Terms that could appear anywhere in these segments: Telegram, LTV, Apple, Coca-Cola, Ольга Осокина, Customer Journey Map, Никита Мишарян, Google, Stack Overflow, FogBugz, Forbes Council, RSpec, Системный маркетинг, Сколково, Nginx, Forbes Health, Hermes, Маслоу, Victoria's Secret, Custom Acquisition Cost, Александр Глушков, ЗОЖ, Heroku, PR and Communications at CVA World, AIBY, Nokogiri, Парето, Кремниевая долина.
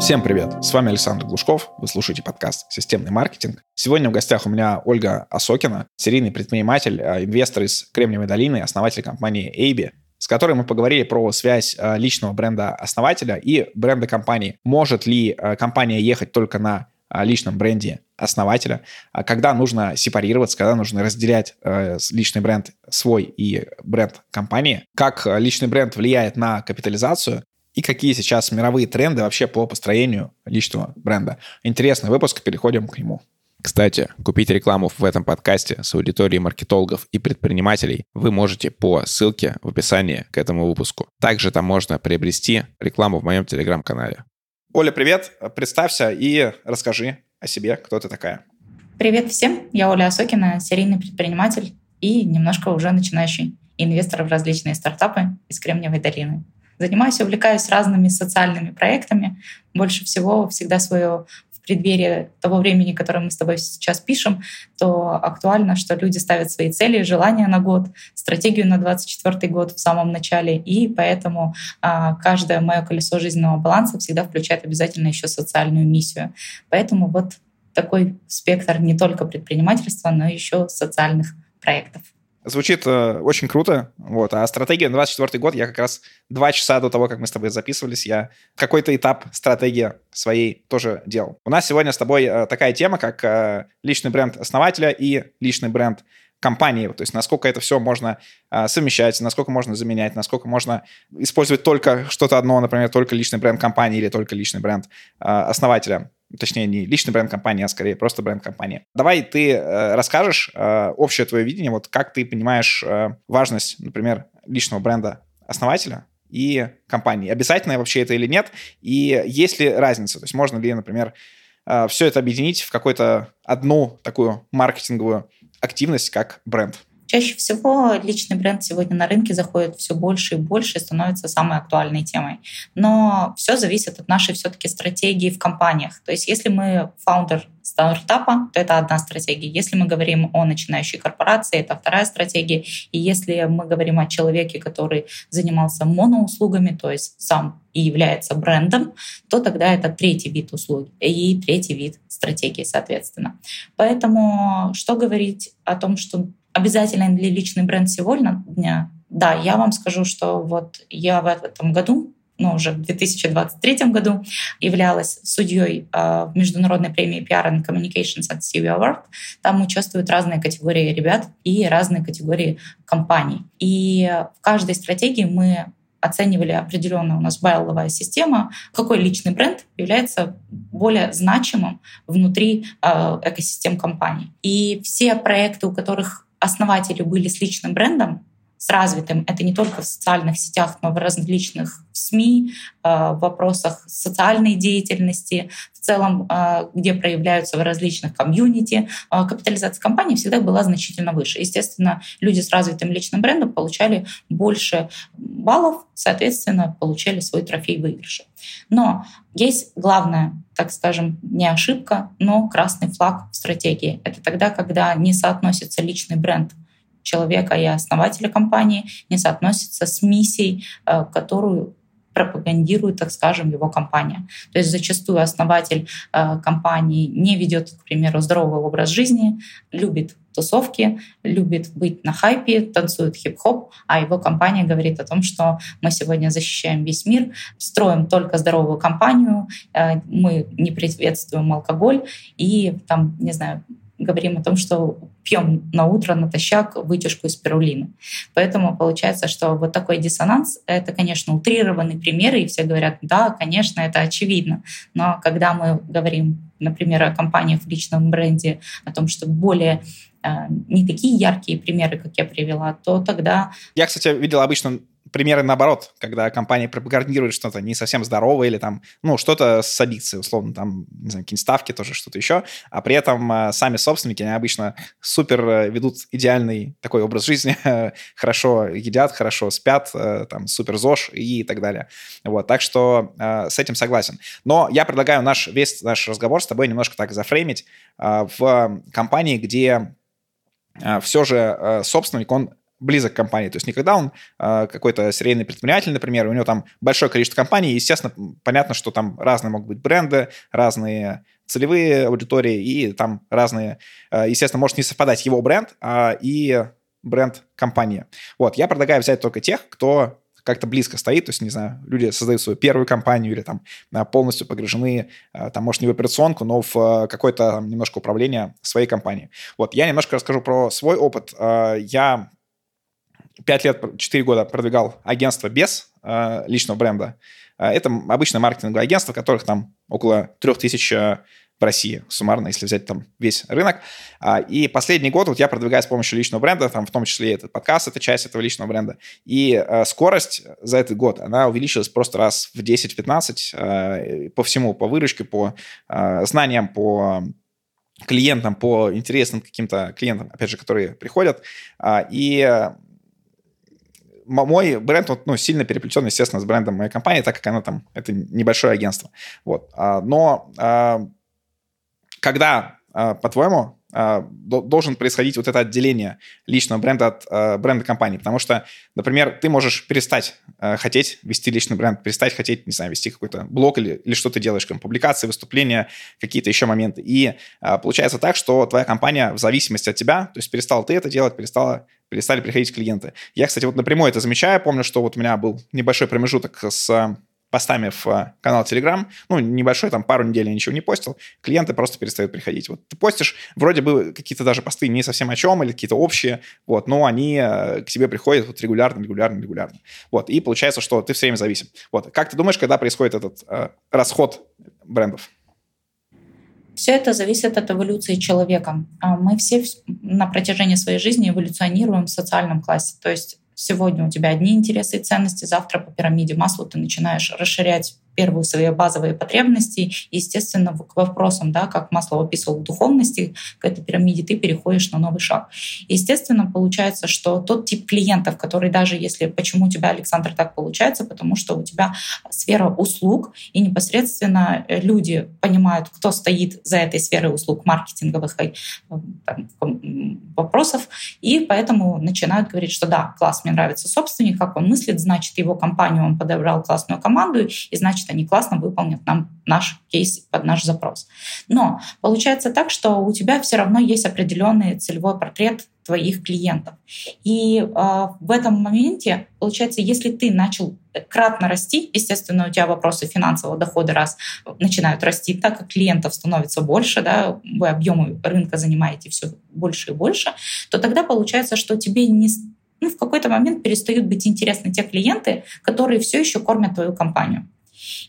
Всем привет! С вами Александр Глушков. Вы слушаете подкаст «Системный маркетинг». Сегодня в гостях у меня Ольга Осокина, серийный предприниматель, инвестор из Кремниевой долины, основатель компании AIBY, с которой мы поговорили про связь личного бренда основателя и бренда компании. Может ли компания ехать только на личном бренде основателя, когда нужно сепарироваться, когда нужно разделять личный бренд свой и бренд компании, как личный бренд влияет на капитализацию, и какие сейчас мировые тренды вообще по построению личного бренда. Интересный выпуск, переходим к нему. Кстати, купить рекламу в этом подкасте с аудиторией маркетологов и предпринимателей вы можете по ссылке в описании к этому выпуску. Также там можно приобрести рекламу в моем Telegram-канале. Оля, привет! Представься и расскажи о себе, кто ты такая. Привет всем! Я Оля Осокина, серийный предприниматель и немножко уже начинающий инвестор в различные стартапы из Кремниевой долины. Занимаюсь, увлекаюсь разными социальными проектами. Больше всего всегда свое в преддверии того времени, которое мы с тобой сейчас пишем, то актуально, что люди ставят свои цели, желания на год, стратегию на 2024 год в самом начале. И поэтому каждое мое колесо жизненного баланса всегда включает обязательно еще социальную миссию. Поэтому вот такой спектр не только предпринимательства, но еще социальных проектов. Звучит очень круто, вот. А стратегия на 24-й год, я как раз 2 часа до того, как мы с тобой записывались, я какой-то этап стратегии своей тоже делал. У нас сегодня с тобой такая тема, как личный бренд основателя и личный бренд компании, то есть насколько это все можно совмещать, насколько можно заменять, насколько можно использовать только что-то одно, например, только личный бренд компании или только личный бренд основателя. Точнее, не личный бренд компании, а скорее просто бренд компании. Давай ты расскажешь общее твое видение, вот как ты понимаешь важность, например, личного бренда основателя и компании. Обязательно вообще это или нет? И есть ли разница? То есть можно ли, например, все это объединить в какую-то одну такую маркетинговую активность, как бренд? Чаще всего личный бренд сегодня на рынке заходит все больше и больше и становится самой актуальной темой. Но все зависит от нашей все-таки стратегии в компаниях. То есть если мы фаундер стартапа, то это одна стратегия. Если мы говорим о начинающей корпорации, это вторая стратегия. И если мы говорим о человеке, который занимался моноуслугами, то есть сам и является брендом, то тогда это третий вид услуги и третий вид стратегии, соответственно. Поэтому что говорить о том, что обязателен ли личный бренд сегодня? Да, я вам скажу, что вот я в этом году, уже в 2023 году, являлась судьей международной премии PR and Communications at CVA World. Там участвуют разные категории ребят и разные категории компаний. И в каждой стратегии мы оценивали определенную, у нас байловая система, какой личный бренд является более значимым внутри экосистем компаний. И все проекты, у которых основатели были с личным брендом, с развитым. Это не только в социальных сетях, но в различных СМИ, в вопросах социальной деятельности, в целом, где проявляются в различных комьюнити. Капитализация компании всегда была значительно выше. Естественно, люди с развитым личным брендом получали больше баллов, соответственно, получали свой трофей выигрыша. Но есть главная, так скажем, не ошибка, но красный флаг в стратегии. Это тогда, когда не соотносится личный бренд человека и основателя компании, не соотносится с миссией, которую пропагандирует, так скажем, его компания. То есть зачастую основатель компании не ведет, к примеру, здоровый образ жизни, любит тусовки, любит быть на хайпе, танцует хип-хоп, а его компания говорит о том, что мы сегодня защищаем весь мир, строим только здоровую компанию, мы не приветствуем алкоголь и там, не знаю, говорим о том, что пьем на утро натощак вытяжку из спирулины. Поэтому получается, что вот такой диссонанс — это, конечно, утрированные примеры, и все говорят, да, конечно, это очевидно. Но когда мы говорим, например, о компаниях в личном бренде, о том, что более не такие яркие примеры, как я привела, то тогда... Я, кстати, видел обычно примеры наоборот, когда компания пропагандирует что-то не совсем здоровое или там, что-то с аддикцией, условно, там, не знаю, какие-нибудь ставки тоже, что-то еще, а при этом сами собственники, они обычно супер ведут идеальный такой образ жизни, хорошо едят, хорошо спят, там, супер ЗОЖ и так далее. Вот, так что с этим согласен. Но я предлагаю весь наш разговор с тобой немножко так зафреймить в компании, где все же собственник, он близок к компании. То есть никогда он какой-то серийный предприниматель, например, у него там большое количество компаний, и, естественно, понятно, что там разные могут быть бренды, разные целевые аудитории, и там разные... Естественно, может не совпадать его бренд и бренд компании. Вот, я предлагаю взять только тех, кто как-то близко стоит, то есть, не знаю, люди создают свою первую компанию или там полностью погружены, там, может, не в операционку, но в какое-то там, немножко управление своей компанией. Вот, я немножко расскажу про свой опыт. Я 5 лет, 4 года продвигал агентство без личного бренда. Это обычное маркетинговое агентство, которых там около 3000 в России суммарно, если взять там весь рынок. И последний год вот я продвигаю с помощью личного бренда, там в том числе и этот подкаст, это часть этого личного бренда. И скорость за этот год, она увеличилась просто раз в 10-15 по всему, по выручке, по знаниям, по клиентам, по интересным каким-то клиентам, опять же, которые приходят. И мой бренд, он, сильно переплетен, естественно, с брендом моей компании, так как она там, это небольшое агентство. Вот. Но когда, по-твоему, должен происходить вот это отделение личного бренда от бренда компании? Потому что, например, ты можешь перестать хотеть вести личный бренд, перестать хотеть, не знаю, вести какой-то блог или что ты делаешь, там, публикации, выступления, какие-то еще моменты. И получается так, что твоя компания в зависимости от тебя, то есть перестал ты это делать, перестали приходить клиенты. Я, кстати, вот напрямую это замечаю. Помню, что вот у меня был небольшой промежуток с постами в канал Telegram, небольшой, там, пару недель я ничего не постил, клиенты просто перестают приходить. Вот ты постишь, вроде бы какие-то даже посты не совсем о чем, или какие-то общие, вот, но они к тебе приходят вот регулярно. Вот, и получается, что ты все время зависим. Вот, как ты думаешь, когда происходит этот расход брендов? Все это зависит от эволюции человека. Мы все на протяжении своей жизни эволюционируем в социальном классе, то есть сегодня у тебя одни интересы и ценности, завтра по пирамиде Маслоу ты начинаешь расширять первые свои базовые потребности. Естественно, к вопросам, да, как Маслоу описывал в духовности, к этой пирамиде ты переходишь на новый шаг. Естественно, получается, что тот тип клиентов, который даже если... Почему у тебя, Александр, так получается? Потому что у тебя сфера услуг, и непосредственно люди понимают, кто стоит за этой сферой услуг, маркетинговых там, вопросов, и поэтому начинают говорить, что да, класс, мне нравится собственник, как он мыслит, значит, его компанию он подобрал, классную команду, и значит, они классно выполнят нам наш кейс под наш запрос. Но получается так, что у тебя все равно есть определенный целевой портрет твоих клиентов. И в этом моменте, получается, если ты начал кратно расти, естественно, у тебя вопросы финансового дохода раз начинают расти, так как клиентов становится больше, да, вы объемы рынка занимаете все больше и больше, то тогда получается, что тебе не... в какой-то момент перестают быть интересны те клиенты, которые все еще кормят твою компанию.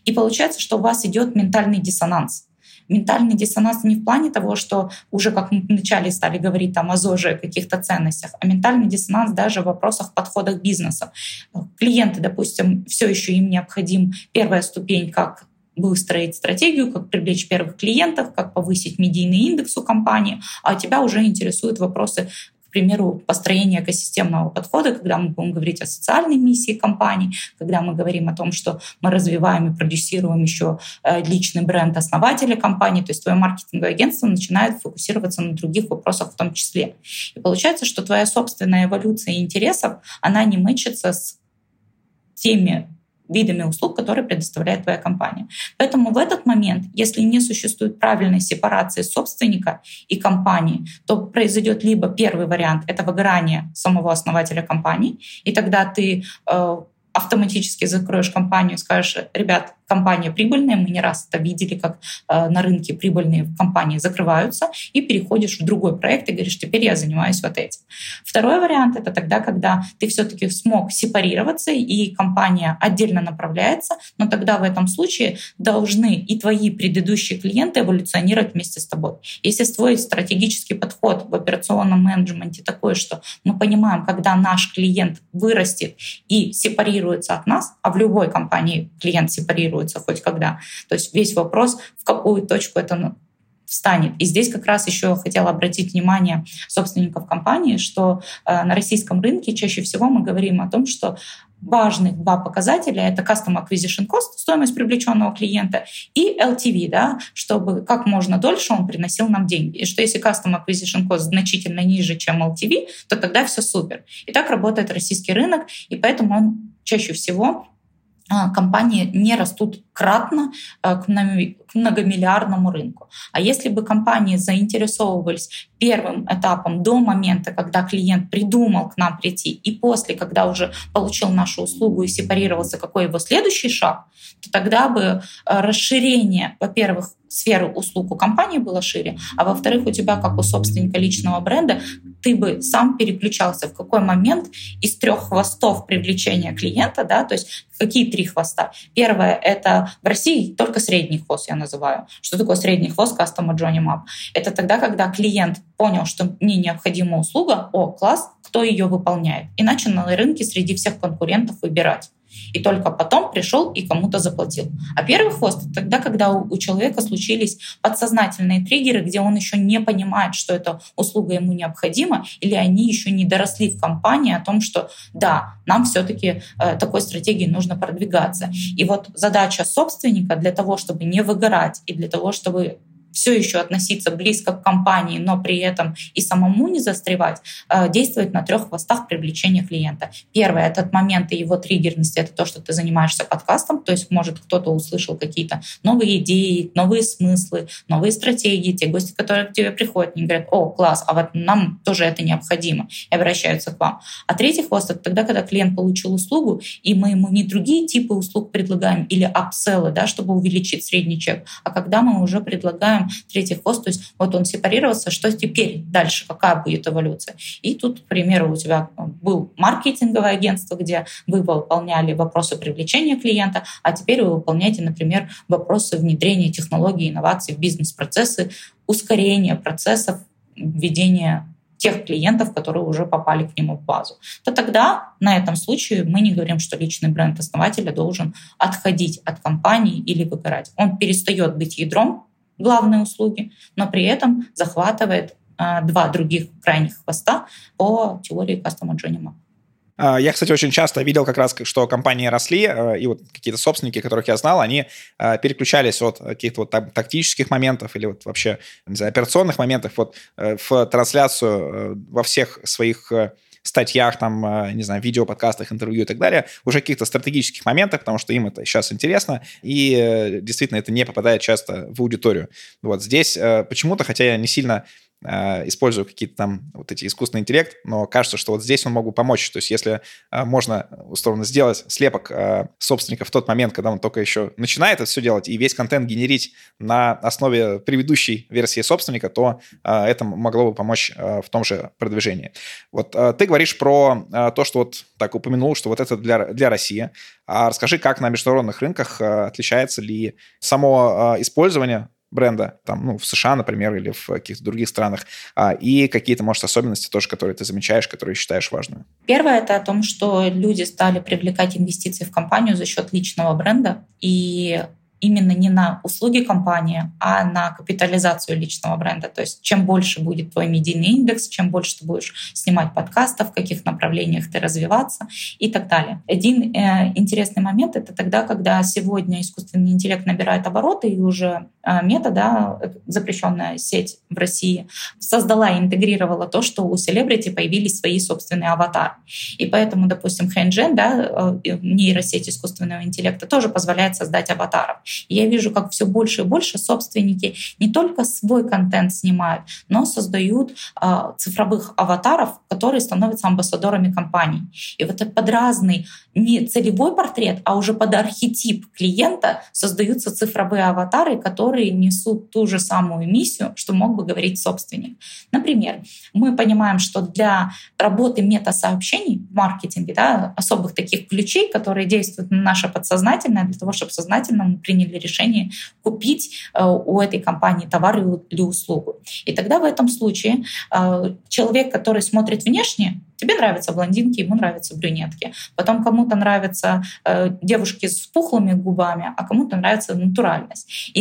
И получается, что у вас идет ментальный диссонанс. Ментальный диссонанс не в плане того, что уже как мы вначале стали говорить там, о ЗОЖе, каких-то ценностях, а ментальный диссонанс даже в вопросах подходов бизнеса. Клиенты, допустим, все еще им необходим первая ступень, как выстроить стратегию, как привлечь первых клиентов, как повысить медийный индекс у компании, а тебя уже интересуют вопросы, к примеру, построение экосистемного подхода, когда мы будем говорить о социальной миссии компании, когда мы говорим о том, что мы развиваем и продюсируем еще личный бренд основателя компании, то есть твое маркетинговое агентство начинает фокусироваться на других вопросах в том числе. И получается, что твоя собственная эволюция интересов, она не мэчится с теми видами услуг, которые предоставляет твоя компания. Поэтому в этот момент, если не существует правильной сепарации собственника и компании, то произойдет либо первый вариант — это выгорание самого основателя компании, и тогда ты автоматически закроешь компанию и скажешь: ребят, компания прибыльная, мы не раз это видели, как на рынке прибыльные компании закрываются, и переходишь в другой проект и говоришь: теперь я занимаюсь вот этим. Второй вариант — это тогда, когда ты все-таки смог сепарироваться, и компания отдельно направляется, но тогда в этом случае должны и твои предыдущие клиенты эволюционировать вместе с тобой. Если твой стратегический подход в операционном менеджменте такой, что мы понимаем, когда наш клиент вырастет и сепарируется от нас, а в любой компании клиент сепарируется хоть когда. То есть весь вопрос, в какую точку это встанет. И здесь как раз еще хотела обратить внимание собственников компании, что на российском рынке чаще всего мы говорим о том, что важных два показателя. Это Custom Acquisition Cost, стоимость привлеченного клиента, и LTV, да, чтобы как можно дольше он приносил нам деньги. И что если Custom Acquisition Cost значительно ниже, чем LTV, то тогда все супер. И так работает российский рынок, и поэтому он чаще всего... компании не растут кратно к многомиллиардному рынку. А если бы компании заинтересовывались первым этапом до момента, когда клиент придумал к нам прийти, и после, когда уже получил нашу услугу и сепарировался, какой его следующий шаг, то тогда бы расширение, во-первых, сферы услуг у компании было шире, а во-вторых, у тебя, как у собственника личного бренда, ты бы сам переключался, в какой момент из трех хвостов привлечения клиента, да, то есть какие три хвоста. Первое — это в России только средний хвост, я называю. Что такое средний хвост? Customer Journey Map. Это тогда, когда клиент понял, что мне необходима услуга, о, класс, кто ее выполняет. И начал на рынке среди всех конкурентов выбирать. И только потом пришел и кому-то заплатил. А первый хвост — это тогда, когда у человека случились подсознательные триггеры, где он еще не понимает, что эта услуга ему необходима, или они еще не доросли в компании о том, что да, нам все-таки такой стратегии нужно продвигаться. И вот задача собственника для того, чтобы не выгорать, и для того, чтобы все еще относиться близко к компании, но при этом и самому не застревать, действовать на трех хвостах привлечения клиента. Первое — это момент и его триггерности, это то, что ты занимаешься подкастом, то есть, может, кто-то услышал какие-то новые идеи, новые смыслы, новые стратегии, те гости, которые к тебе приходят, они говорят, о, класс, а вот нам тоже это необходимо, и обращаются к вам. А третий хвост — это тогда, когда клиент получил услугу, и мы ему не другие типы услуг предлагаем, или апселлы, да, чтобы увеличить средний чек, а когда мы уже предлагаем третий хвост, то есть вот он сепарировался, что теперь дальше, какая будет эволюция. И тут, к примеру, у тебя был маркетинговое агентство, где вы выполняли вопросы привлечения клиента, а теперь вы выполняете, например, вопросы внедрения технологий, инноваций в бизнес-процессы, ускорения процессов, введения тех клиентов, которые уже попали к нему в базу, то тогда на этом случае мы не говорим, что личный бренд основателя должен отходить от компании или выгорать. Он перестает быть ядром главной услуги, но при этом захватывает два других крайних хвоста по теории Customer Journey Map. Я, кстати, очень часто видел как раз, что компании росли, и вот какие-то собственники, которых я знал, они переключались от каких-то вот тактических моментов или вот вообще, не знаю, операционных моментов вот в трансляцию во всех своих статьях, там, не знаю, видео, подкастах, интервью и так далее, уже каких-то стратегических моментов, потому что им это сейчас интересно, и действительно это не попадает часто в аудиторию. Вот здесь почему-то, хотя я не сильно использую какие-то там вот эти искусственный интеллект, но кажется, что вот здесь он мог бы помочь. То есть если можно, условно, сделать слепок собственника в тот момент, когда он только еще начинает это все делать, и весь контент генерить на основе предыдущей версии собственника, то это могло бы помочь в том же продвижении. Вот ты говоришь про то, что вот так упомянул, что вот это для России. А расскажи, как на международных рынках отличается ли само использование бренда, там, ну, в США, например, или в каких-то других странах, и какие-то, может, особенности тоже, которые ты замечаешь, которые считаешь важными? Первое — это о том, что люди стали привлекать инвестиции в компанию за счет личного бренда, и именно не на услуги компании, а на капитализацию личного бренда. То есть чем больше будет твой медийный индекс, чем больше ты будешь снимать подкастов, в каких направлениях ты развиваться и так далее. Один интересный момент — это тогда, когда сегодня искусственный интеллект набирает обороты, и уже Meta, да, запрещенная сеть в России, создала и интегрировала то, что у селебрити появились свои собственные аватары. И поэтому, допустим, Хэнджен, да, нейросеть искусственного интеллекта, тоже позволяет создать аватаров. И я вижу, как все больше и больше собственники не только свой контент снимают, но создают цифровых аватаров, которые становятся амбассадорами компании. И вот под разный не целевой портрет, а уже под архетип клиента создаются цифровые аватары, которые несут ту же самую миссию, что мог бы говорить собственник. Например, мы понимаем, что для работы мета-сообщений в маркетинге, да, особых таких ключей, которые действуют на наше подсознательное, для того, чтобы сознательному приняли решение купить у этой компании товар или услугу. И тогда в этом случае человек, который смотрит внешне, тебе нравятся блондинки, ему нравятся брюнетки. Потом кому-то нравятся девушки с пухлыми губами, а кому-то нравится натуральность.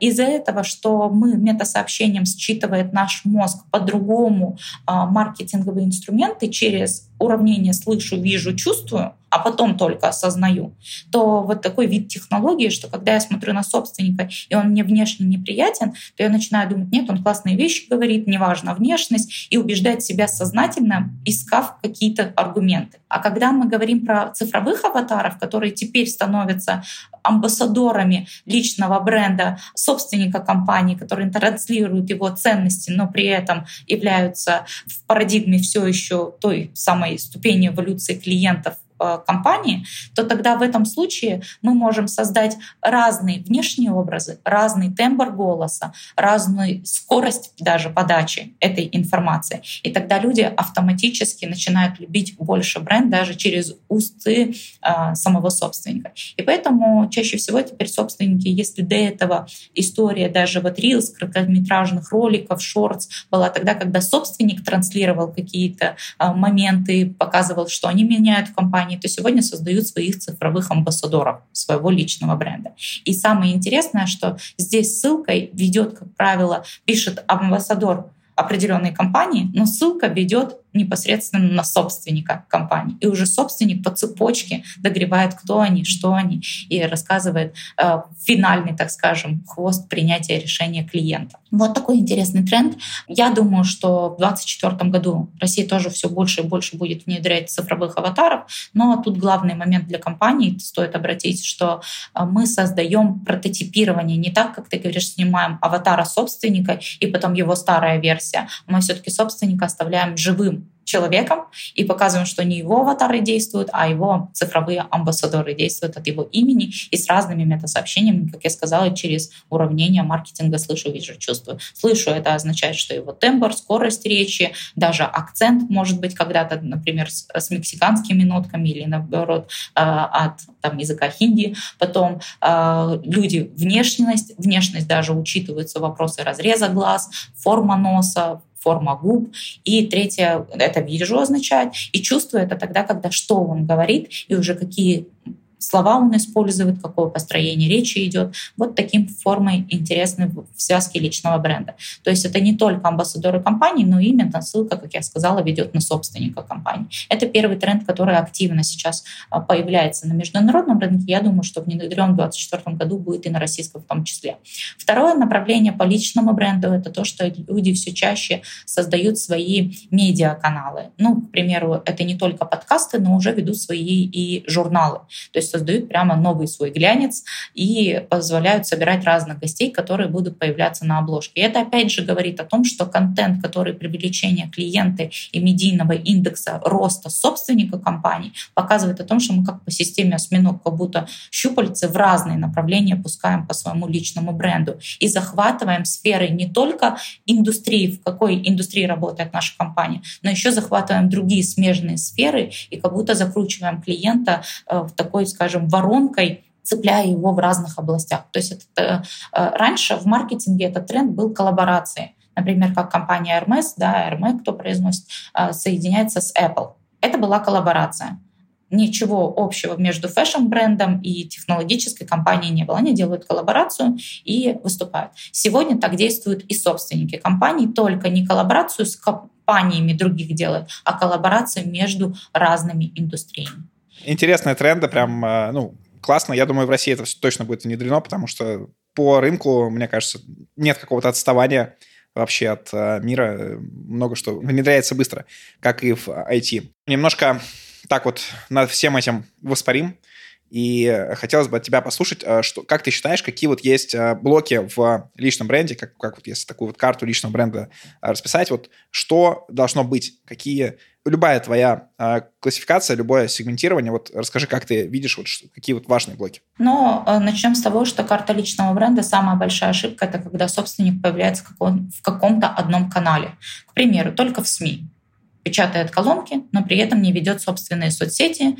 Из-за этого, что мы метасообщением считывает наш мозг по-другому маркетинговые инструменты через уравнение «слышу», «вижу», «чувствую», а потом только осознаю, то вот такой вид технологии, что когда я смотрю на собственника, и он мне внешне неприятен, то я начинаю думать, нет, он классные вещи говорит, неважно внешность, и убеждать себя сознательно, искав какие-то аргументы. А когда мы говорим про цифровых аватаров, которые теперь становятся амбассадорами личного бренда собственника компании, которые транслируют его ценности, но при этом являются в парадигме все еще той самой ступени эволюции клиентов компании, то тогда в этом случае мы можем создать разные внешние образы, разный тембр голоса, разную скорость даже подачи этой информации. И тогда люди автоматически начинают любить больше бренд даже через усты самого собственника. И поэтому чаще всего теперь собственники, если до этого история даже вот рилс, короткометражных роликов, шортс была тогда, когда собственник транслировал какие-то моменты, показывал, что они меняют в компании, то сегодня создают своих цифровых амбассадоров своего личного бренда. И самое интересное, что здесь ссылкой ведет, как правило, пишет амбассадор определенной компании, но ссылка ведет непосредственно на собственника компании. И уже собственник по цепочке догревает, кто они, что они, и рассказывает финальный, так скажем, хвост принятия решения клиента. Вот такой интересный тренд. Я думаю, что в 2024 году Россия тоже все больше и больше будет внедрять цифровых аватаров, но тут главный момент для компании, стоит обратить, что мы создаем прототипирование не так, как ты говоришь, снимаем аватара собственника и потом его старая версия. Мы все-таки собственника оставляем живым человеком и показываем, что не его аватары действуют, а его цифровые амбассадоры действуют от его имени и с разными метасообщениями, как я сказала, через уравнение маркетинга «слышу, вижу, чувствую». «Слышу» — это означает, что его тембр, скорость речи, даже акцент может быть когда-то, например, с мексиканскими нотками или, наоборот, от языка хинди. Потом люди — внешность даже учитываются, вопросы разреза глаз, форма носа, форма губ. И третье, это «вижу» означает. И «чувствую» — это тогда, когда что он говорит, и уже какие слова он использует, какое построение речи идет. Вот таким формой интересны в связке личного бренда. То есть это не только амбассадоры компании, но именно ссылка, как я сказала, ведет на собственника компании. Это первый тренд, который активно сейчас появляется на международном рынке. Я думаю, что внедрен в 2024 году будет и на российском в том числе. Второе направление по личному бренду — это то, что люди все чаще создают свои медиаканалы. Ну, к примеру, это не только подкасты, но уже ведут свои и журналы. То есть создают прямо новый свой глянец и позволяют собирать разных гостей, которые будут появляться на обложке. И это опять же говорит о том, что контент, который привлечение клиента и медийного индекса роста собственника компании, показывает о том, что мы как по системе осьминог, как будто щупальцы в разные направления пускаем по своему личному бренду и захватываем сферы не только индустрии, в какой индустрии работает наша компания, но еще захватываем другие смежные сферы и как будто закручиваем клиента в такой, скажем, воронкой, цепляя его в разных областях. То есть раньше в маркетинге этот тренд был коллаборации. Например, как компания Hermes, Hermes, кто произносит, соединяется с Apple. Это была коллаборация. Ничего общего между фэшн-брендом и технологической компанией не было. Они делают коллаборацию и выступают. Сегодня так действуют и собственники компаний, только не коллаборацию с компаниями других делают, а коллаборацию между разными индустриями. Интересные тренды, прям, классно. Я думаю, в России это точно будет внедрено, потому что по рынку, мне кажется, нет какого-то отставания вообще от мира. Много что внедряется быстро, как и в IT. Немножко так вот над всем этим воспарим. И хотелось бы от тебя послушать, как ты считаешь, какие вот есть блоки в личном бренде, как вот если такую вот карту личного бренда расписать, вот что должно быть, какие... Любая твоя классификация, любое сегментирование, вот расскажи, как ты видишь, вот, какие вот важные блоки. Начнем с того, что карта личного бренда, самая большая ошибка, это когда собственник появляется в каком-то одном канале. К примеру, только в СМИ. Печатает колонки, но при этом не ведет собственные соцсети,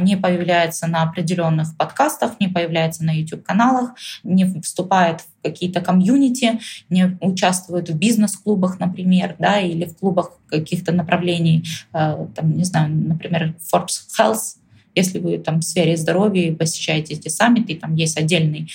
не появляется на определенных подкастах, не появляется на YouTube-каналах, не вступает в какие-то комьюнити, не участвует в бизнес-клубах, например, или в клубах каких-то направлений, например, Forbes Health, Если вы там в сфере здоровья посещаете эти саммиты, там есть отдельная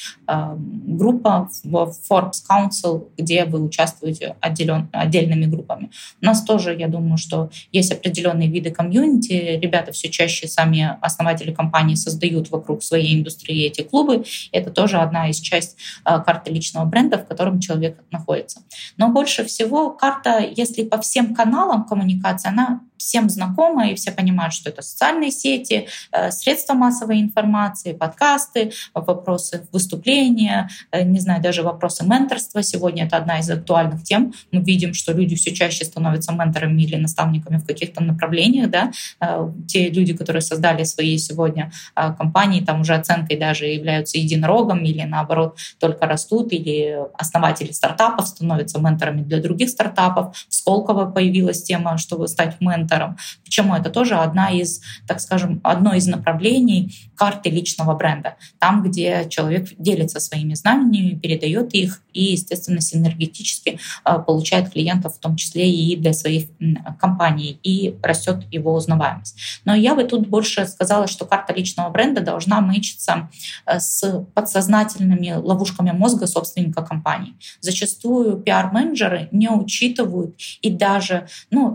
группа в Forbes Council, где вы участвуете отдельными группами. У нас тоже, я думаю, что есть определенные виды комьюнити. Ребята все чаще, сами основатели компании, создают вокруг своей индустрии эти клубы. Это тоже одна из частей карты личного бренда, в котором человек находится. Но больше всего карта, если по всем каналам коммуникации, она всем знакома, и все понимают, что это социальные сети, средства массовой информации, подкасты, вопросы выступления, не знаю, даже вопросы менторства. Сегодня это одна из актуальных тем. Мы видим, что люди все чаще становятся менторами или наставниками в каких-то направлениях. Да? Те люди, которые создали свои сегодня компании, там уже оценкой даже являются единорогом или наоборот только растут, или основатели стартапов становятся менторами для других стартапов. В Сколково появилась тема, чтобы стать ментором. Почему? Это тоже одна из, так скажем, одно из направлений карты личного бренда. Там, где человек делится своими знаниями, передает их и, естественно, синергетически получает клиентов, в том числе и для своих компаний, и растет его узнаваемость. Но я бы тут больше сказала, что карта личного бренда должна мычиться с подсознательными ловушками мозга собственника компании. Зачастую пиар-менеджеры не учитывают, и даже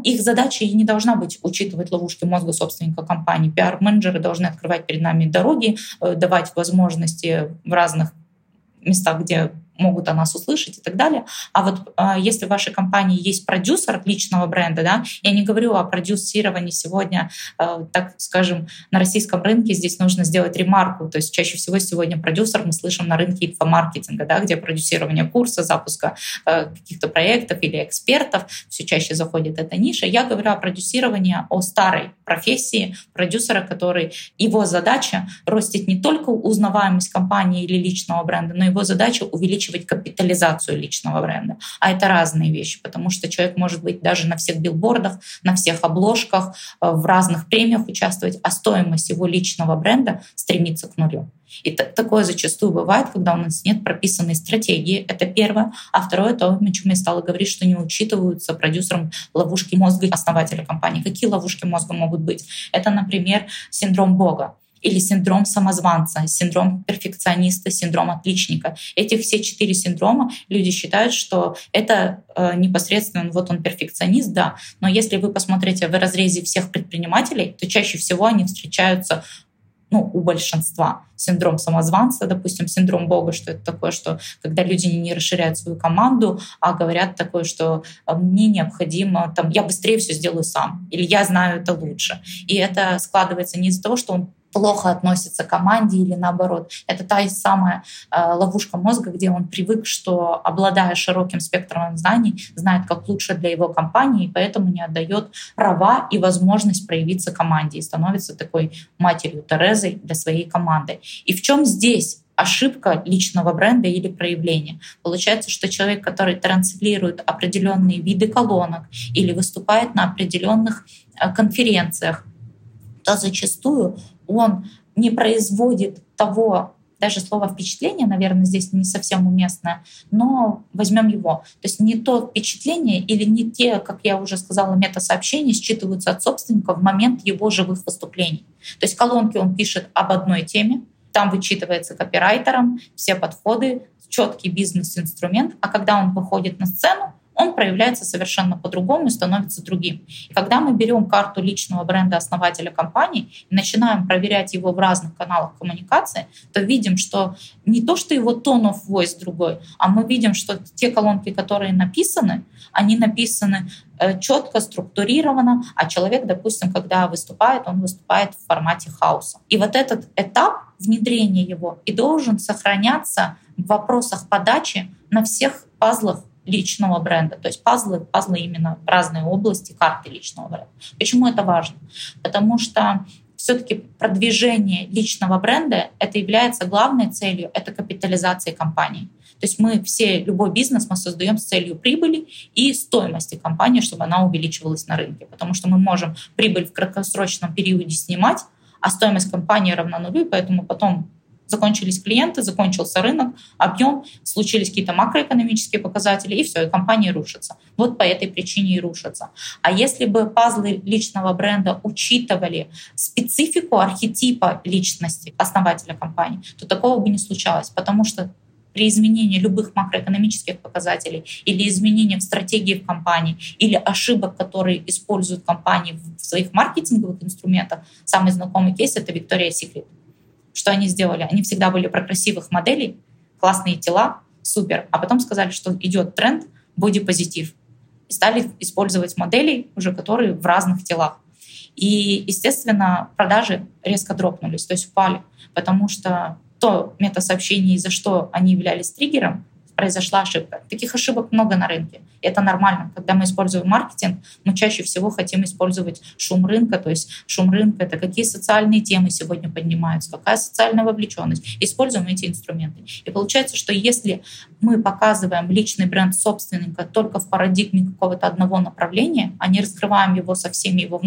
их задача и не должна быть учитывать ловушки мозга собственника компании. Пиар-менеджеры должны открывать перед нами дороги, давать возможности в разных местах, где могут о нас услышать и так далее. А вот если в вашей компании есть продюсер личного бренда, да, я не говорю о продюсировании сегодня, так скажем, на российском рынке, здесь нужно сделать ремарку, то есть чаще всего сегодня продюсер мы слышим на рынке инфомаркетинга, да, где продюсирование курса, запуска каких-то проектов или экспертов, все чаще заходит эта ниша. Я говорю о продюсировании, о старой профессии продюсера, который, его задача ростить не только узнаваемость компании или личного бренда, но его задача увеличить капитализацию личного бренда. А это разные вещи, потому что человек может быть даже на всех билбордах, на всех обложках, в разных премиях участвовать, а стоимость его личного бренда стремится к нулю. И такое зачастую бывает, когда у нас нет прописанной стратегии. Это первое. А второе, то, о чем я стала говорить, что не учитываются продюсером ловушки мозга основателя компании. Какие ловушки мозга могут быть? Это, например, синдром Бога, или синдром самозванца, синдром перфекциониста, синдром отличника. Эти все 4 синдрома, люди считают, что это непосредственно, вот он перфекционист, да, но если вы посмотрите в разрезе всех предпринимателей, то чаще всего они встречаются у большинства. Синдром самозванца, допустим, синдром Бога, что это такое, что когда люди не расширяют свою команду, а говорят такое, что мне необходимо, там, я быстрее все сделаю сам, или я знаю это лучше. И это складывается не из-за того, что он плохо относится к команде или наоборот. Это та самая ловушка мозга, где он привык, что, обладая широким спектром знаний, знает, как лучше для его компании, и поэтому не отдает права и возможность проявиться команде и становится такой матерью Терезой для своей команды. И в чем здесь ошибка личного бренда или проявления? Получается, что человек, который транслирует определенные виды колонок или выступает на определенных конференциях, то зачастую он не производит того, даже слово «впечатление», наверное, здесь не совсем уместно, но возьмем его. То есть не то впечатление или не те, как я уже сказала, мета-сообщения считываются от собственника в момент его живых выступлений. То есть колонки он пишет об одной теме, там вычитывается копирайтером все подходы, четкий бизнес-инструмент, а когда он выходит на сцену, он проявляется совершенно по-другому и становится другим. И когда мы берем карту личного бренда основателя компании и начинаем проверять его в разных каналах коммуникации, то видим, что не то, что его tone of voice другой, а мы видим, что те колонки, которые написаны, они написаны четко, структурировано, а человек, допустим, когда выступает, он выступает в формате хаоса. И вот этот этап внедрения его и должен сохраняться в вопросах подачи на всех пазлах личного бренда, то есть пазлы именно в разные области карты личного бренда. Почему это важно? Потому что все-таки продвижение личного бренда это является главной целью, это капитализация компании. То есть мы все, любой бизнес мы создаем с целью прибыли и стоимости компании, чтобы она увеличивалась на рынке, потому что мы можем прибыль в краткосрочном периоде снимать, а стоимость компании равна нулю, и поэтому потом Закончились клиенты, закончился рынок, объем, случились какие-то макроэкономические показатели, и все, и компания рушится. Вот по этой причине и рушится. А если бы пазлы личного бренда учитывали специфику архетипа личности основателя компании, то такого бы не случалось, потому что при изменении любых макроэкономических показателей или изменениях стратегии в компании или ошибок, которые используют компании в своих маркетинговых инструментах, самый знакомый кейс — это Victoria's Secret. Что они сделали? Они всегда были про красивых моделей, классные тела, супер. А потом сказали, что идет тренд бодипозитив. И стали использовать моделей, уже которые в разных телах. И, естественно, продажи резко дропнулись, то есть упали, потому что то мета-сообщение, из-за что они являлись триггером, произошла ошибка. Таких ошибок много на рынке. Это нормально. Когда мы используем маркетинг, мы чаще всего хотим использовать шум рынка. То есть шум рынка — это какие социальные темы сегодня поднимаются, какая социальная вовлеченность. Используем эти инструменты. И получается, что если мы показываем личный бренд собственника только в парадигме какого-то одного направления, а не раскрываем его со всеми его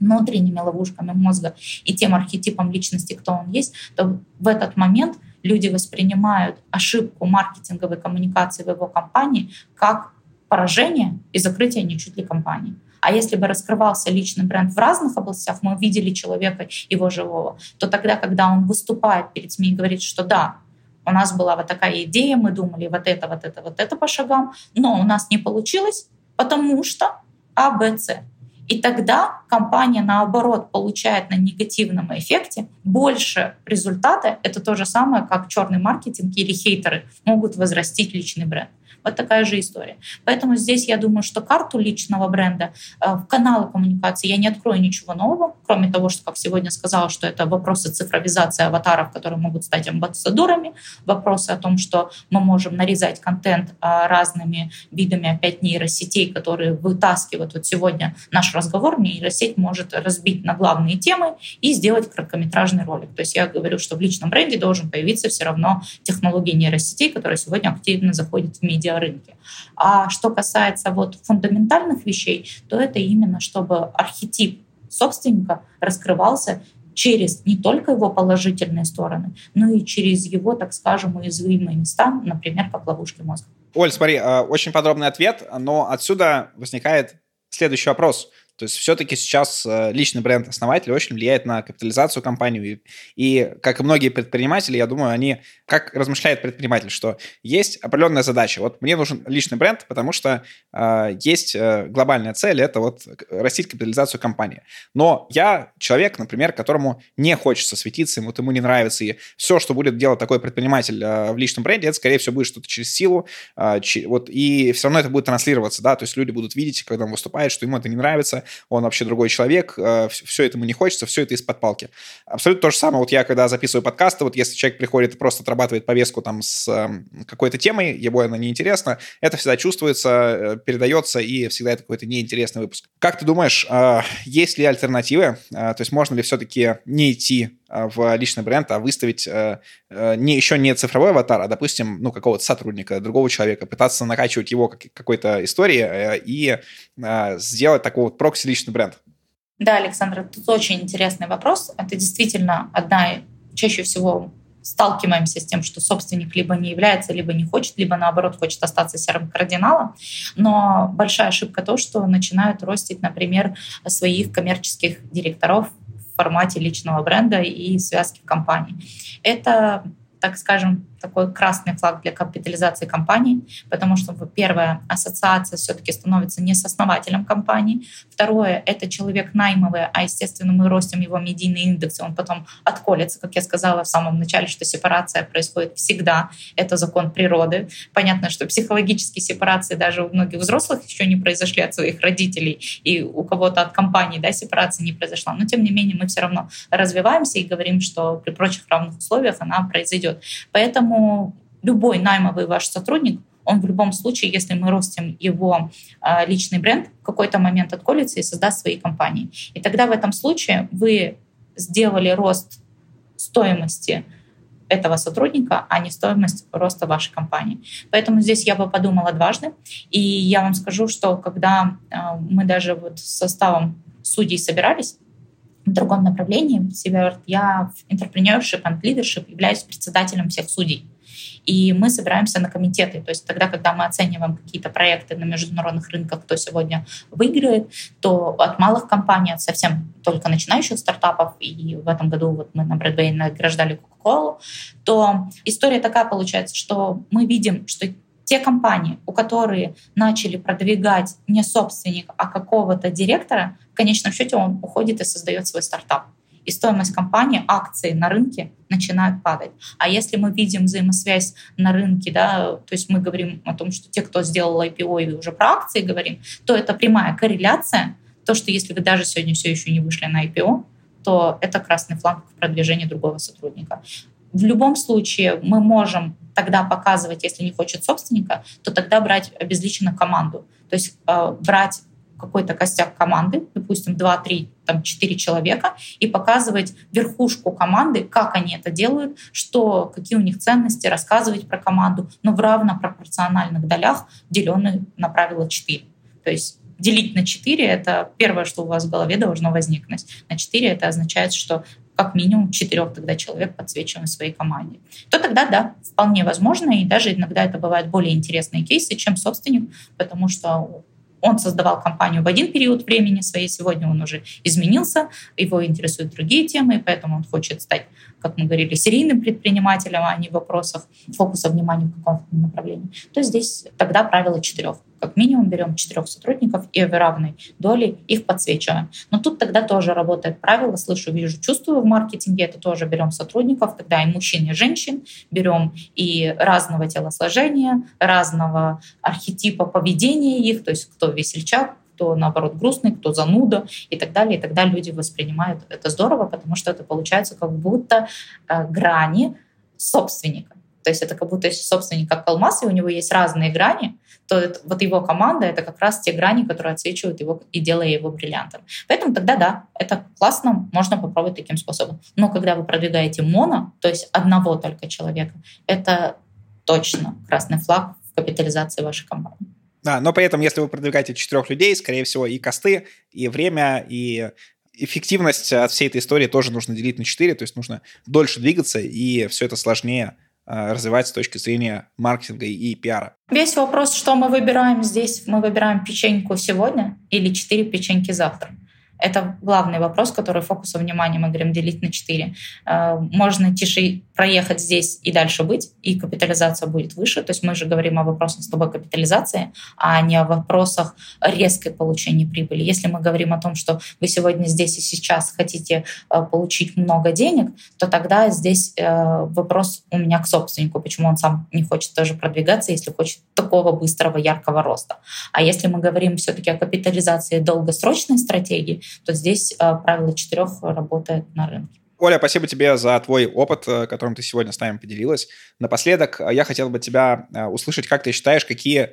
внутренними ловушками мозга и тем архетипом личности, кто он есть, то в этот момент люди воспринимают ошибку маркетинговой коммуникации в его компании как поражение и закрытие ничуть ли компании. А если бы раскрывался личный бренд в разных областях, мы видели человека, его живого, то тогда, когда он выступает перед СМИ и говорит, что да, у нас была вот такая идея, мы думали вот это по шагам, но у нас не получилось, потому что А, Б, С. И тогда компания, наоборот, получает на негативном эффекте больше результата. Это то же самое, как черный маркетинг или хейтеры могут возрастить личный бренд. Вот такая же история. Поэтому здесь я думаю, что карту личного бренда, в каналы коммуникации я не открою ничего нового, кроме того, что, как сегодня сказала, что это вопросы цифровизации аватаров, которые могут стать амбассадорами, вопросы о том, что мы можем нарезать контент разными видами опять нейросетей, которые вытаскивают. Вот сегодня наш разговор нейросеть может разбить на главные темы и сделать короткометражный ролик. То есть я говорю, что в личном бренде должен появиться все равно технологии нейросетей, которые сегодня активно заходят в медиа рынке. А что касается вот фундаментальных вещей, то это именно чтобы архетип собственника раскрывался через не только его положительные стороны, но и через его, так скажем, уязвимые места, например, как ловушки мозга. Оль, смотри, очень подробный ответ, но отсюда возникает следующий вопрос. То есть все-таки сейчас личный бренд основателя очень влияет на капитализацию компании. И как и многие предприниматели, я думаю, они... Как размышляет предприниматель, что есть определенная задача. Вот мне нужен личный бренд, потому что есть глобальная цель, это вот растить капитализацию компании. Но я человек, например, которому не хочется светиться, ему не нравится. И все, что будет делать такой предприниматель в личном бренде, это, скорее всего, будет что-то через силу. И все равно это будет транслироваться. Да? То есть люди будут видеть, когда он выступает, что ему это не нравится, он вообще другой человек, все это ему не хочется, все это из-под палки. Абсолютно то же самое, вот я когда записываю подкасты, вот если человек приходит и просто отрабатывает повестку там с какой-то темой, ему она неинтересна, это всегда чувствуется, передается, и всегда это какой-то неинтересный выпуск. Как ты думаешь, есть ли альтернативы? То есть можно ли все-таки не идти в личный бренд, а выставить еще не цифровой аватар, а, допустим, какого-то сотрудника, другого человека, пытаться накачивать его какой-то историей и сделать такой вот прокси-личный бренд? Да, Александр, тут очень интересный вопрос. Это действительно чаще всего сталкиваемся с тем, что собственник либо не является, либо не хочет, либо наоборот хочет остаться серым кардиналом. Но большая ошибка то, что начинают ростить, например, своих коммерческих директоров в формате личного бренда и связки в компании. Это, так скажем, такой красный флаг для капитализации компании, потому что, первое, ассоциация все-таки становится не с основателем компании. Второе, это человек наймовый, а, естественно, мы ростим его медийный индекс, и он потом отколется, как я сказала в самом начале, что сепарация происходит всегда. Это закон природы. Понятно, что психологические сепарации даже у многих взрослых еще не произошли от своих родителей, и у кого-то от компании сепарация не произошла. Но, тем не менее, мы все равно развиваемся и говорим, что при прочих равных условиях она произойдет. Поэтому любой наймовый ваш сотрудник, он в любом случае, если мы ростим его личный бренд, в какой-то момент отколется и создаст свои компании. И тогда в этом случае вы сделали рост стоимости этого сотрудника, а не стоимость роста вашей компании. Поэтому здесь я бы подумала дважды. И я вам скажу, что когда мы даже вот с составом судей собирались, в другом направлении. Я в entrepreneurship and leadership являюсь председателем всех судей. И мы собираемся на комитеты. То есть тогда, когда мы оцениваем какие-то проекты на международных рынках, кто сегодня выиграет, то от малых компаний, от совсем только начинающих стартапов, и в этом году вот мы на Брэдвей награждали Coca-Cola, то история такая получается, что мы видим, что те компании, у которых начали продвигать не собственник, а какого-то директора, в конечном счете он уходит и создает свой стартап. И стоимость компании, акции на рынке начинают падать. А если мы видим взаимосвязь на рынке, да, то есть мы говорим о том, что те, кто сделал IPO, и уже про акции говорим, то это прямая корреляция. То, что если вы даже сегодня все еще не вышли на IPO, то это красный флаг в продвижении другого сотрудника. В любом случае мы можем тогда показывать, если не хочет собственника, то тогда брать обезличенно команду. То есть брать какой-то костяк команды, допустим, 2, 3, 4 человека, и показывать верхушку команды, как они это делают, что, какие у них ценности, рассказывать про команду, но в равнопропорциональных долях, деленных на правило 4. То есть делить на 4 — это первое, что у вас в голове должно возникнуть. На 4 это означает, что как минимум 4 тогда человек подсвечиваем своей команде. То тогда, да, вполне возможно, и даже иногда это бывают более интересные кейсы, чем собственник, потому что он создавал компанию в один период времени своей, сегодня он уже изменился, его интересуют другие темы, и поэтому он хочет стать, как мы говорили, серийным предпринимателем, а не в вопросах фокуса внимания в каком-то направлении. То есть здесь тогда правило 4. Как минимум берем 4 сотрудников и в равной доле их подсвечиваем. Но тут тогда тоже работает правило «слышу, вижу, чувствую» в маркетинге. Это тоже берем сотрудников, тогда и мужчин, и женщин. Берем и разного телосложения, разного архетипа поведения их, то есть кто весельчак, кто, наоборот, грустный, кто зануда и так далее. И тогда люди воспринимают это здорово, потому что это получается как будто грани собственника. То есть это как будто если собственник как алмаз, и у него есть разные грани, то это, вот его команда — это как раз те грани, которые отсвечивают его и делают его бриллиантом. Поэтому тогда да, это классно, можно попробовать таким способом. Но когда вы продвигаете моно, то есть одного только человека, это точно красный флаг в капитализации вашей компании. Да, но при этом, если вы продвигаете 4 людей, скорее всего, и косты, и время, и эффективность от всей этой истории тоже нужно делить на 4, то есть нужно дольше двигаться, и все это сложнее развивать с точки зрения маркетинга и пиара. Весь вопрос, что мы выбираем здесь. Мы выбираем печеньку сегодня или 4 печеньки завтра. Это главный вопрос, который фокусом внимания, мы говорим, делить на 4. Можно тише проехать здесь и дальше быть, и капитализация будет выше. То есть мы же говорим о вопросах с тобой капитализации, а не о вопросах резкой получения прибыли. Если мы говорим о том, что вы сегодня здесь и сейчас хотите получить много денег, то тогда здесь вопрос у меня к собственнику, почему он сам не хочет тоже продвигаться, если хочет такого быстрого, яркого роста. А если мы говорим все-таки о капитализации долгосрочной стратегии, то здесь правило 4 работает на рынке. Оля, спасибо тебе за твой опыт, которым ты сегодня с нами поделилась. Напоследок я хотел бы тебя услышать, как ты считаешь, какие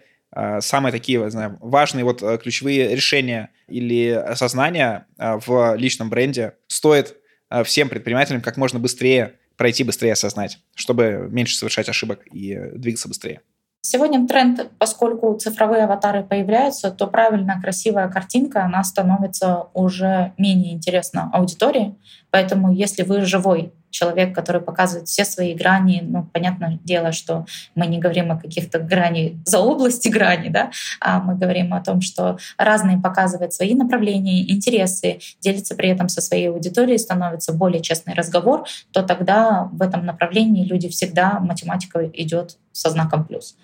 самые такие, не знаю, важные вот ключевые решения или осознания в личном бренде стоит всем предпринимателям как можно быстрее пройти, быстрее осознать, чтобы меньше совершать ошибок и двигаться быстрее. Сегодня тренд, поскольку цифровые аватары появляются, то правильно красивая картинка, она становится уже менее интересна аудитории. Поэтому если вы живой человек, который показывает все свои грани, ну, понятное дело, что мы не говорим о каких-то грани за области грани, да, а мы говорим о том, что разные показывают свои направления, интересы, делятся при этом со своей аудиторией, становится более честный разговор, то тогда в этом направлении люди всегда, математика идет со знаком плюс.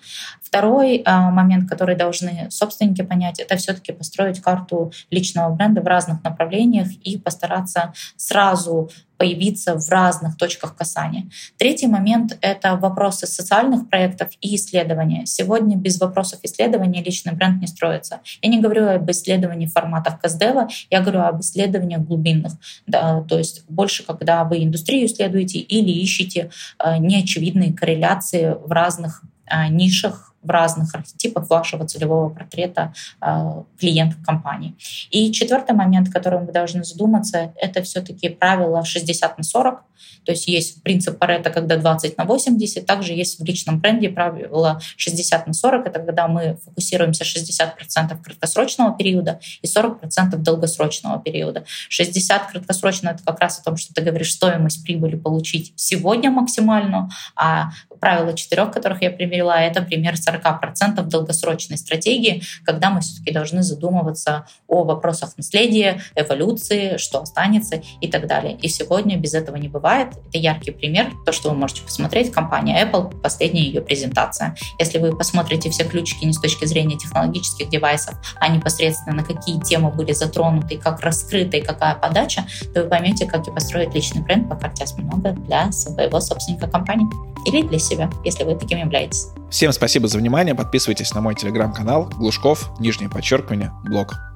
Второй момент, который должны собственники понять, это все-таки построить карту личного бренда в разных направлениях и постараться сразу появиться в разных точках касания. Третий момент — это вопросы социальных проектов и исследования. Сегодня без вопросов исследования личный бренд не строится. Я не говорю об исследовании форматов КСДВ, я говорю об исследованиях глубинных. Да, то есть больше, когда вы индустрию исследуете или ищете неочевидные корреляции в разных нишах, в разных архетипах вашего целевого портрета клиентов компании. И четвертый момент, о котором вы должны задуматься, это все-таки правило 60/40. То есть есть принцип Парето, когда 20/80. Также есть в личном бренде правило 60/40. Это когда мы фокусируемся 60% краткосрочного периода и 40% долгосрочного периода. 60% краткосрочного — это как раз о том, что ты говоришь, стоимость прибыли получить сегодня максимальную, а правило 4, которых я привела, это пример 40% долгосрочной стратегии, когда мы все-таки должны задумываться о вопросах наследия, эволюции, что останется и так далее. И сегодня без этого не бывает. Это яркий пример, то, что вы можете посмотреть, компания Apple, последняя ее презентация. Если вы посмотрите все ключики не с точки зрения технологических девайсов, а непосредственно на какие темы были затронуты, как раскрыта и какая подача, то вы поймете, как и построить личный бренд по карте осьминога для своего собственника компании или для себя, если вы таким являетесь. Всем спасибо за внимание. Подписывайтесь на мой телеграм-канал Глушков, _блог.